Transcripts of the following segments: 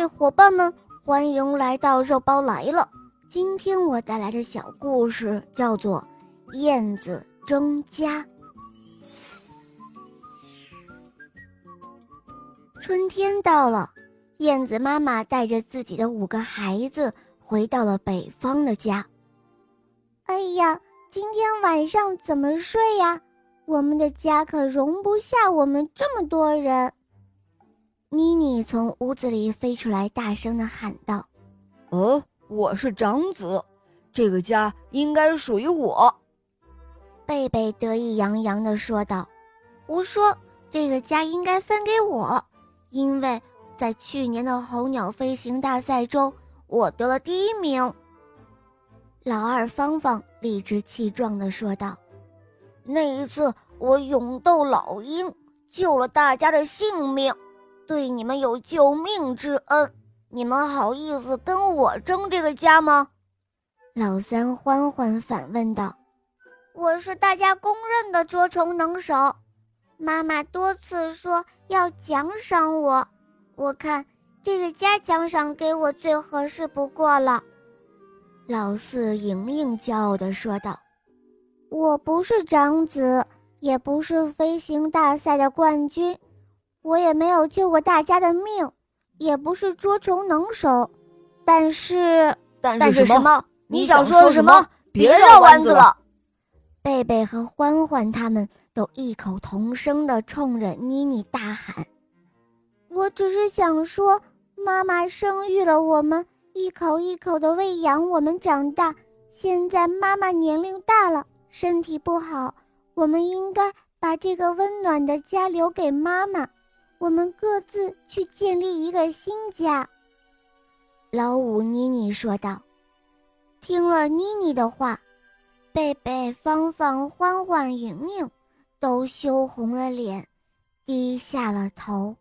嗨，伙伴们，欢迎来到肉包来了。今天我带来的小故事叫做《燕子争家》。春天到了，燕子妈妈带着自己的5个孩子回到了北方的家。哎呀，今天晚上怎么睡呀？我们的家可容不下我们这么多人。妮妮从屋子里飞出来，大声地喊道：我是长子，这个家应该属于我。贝贝得意洋洋地说道：胡说，这个家应该分给我，因为在去年的候鸟飞行大赛中，我得了第1名。老二芳芳理直气壮地说道：那一次我勇斗老鹰，救了大家的性命，对你们有救命之恩，你们好意思跟我争这个家吗？老三欢欢反问道：我是大家公认的捉虫能手，妈妈多次说要奖赏我，我看这个家奖赏给我最合适不过了。老四莹莹骄傲地说道：我不是长子，也不是飞行大赛的冠军，我也没有救过大家的命，也不是捉虫能手，但是什么？你想说什么？别绕弯子了！贝贝和欢欢他们都异口同声地冲着妮妮大喊：我只是想说，妈妈生育了我们，一口一口地喂养我们长大，现在妈妈年龄大了，身体不好，我们应该把这个温暖的家留给妈妈，我们各自去建立一个新家。老五妮妮说道。听了妮妮的话，贝贝、芳芳、欢欢、莹莹都羞红了脸，低下了头。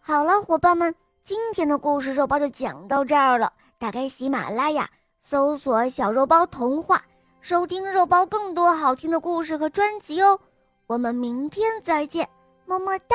好了，伙伴们，今天的故事肉包就讲到这儿了。打开喜马拉雅，搜索小肉包童话，收听肉包更多好听的故事和专辑哦。我们明天再见，么么哒。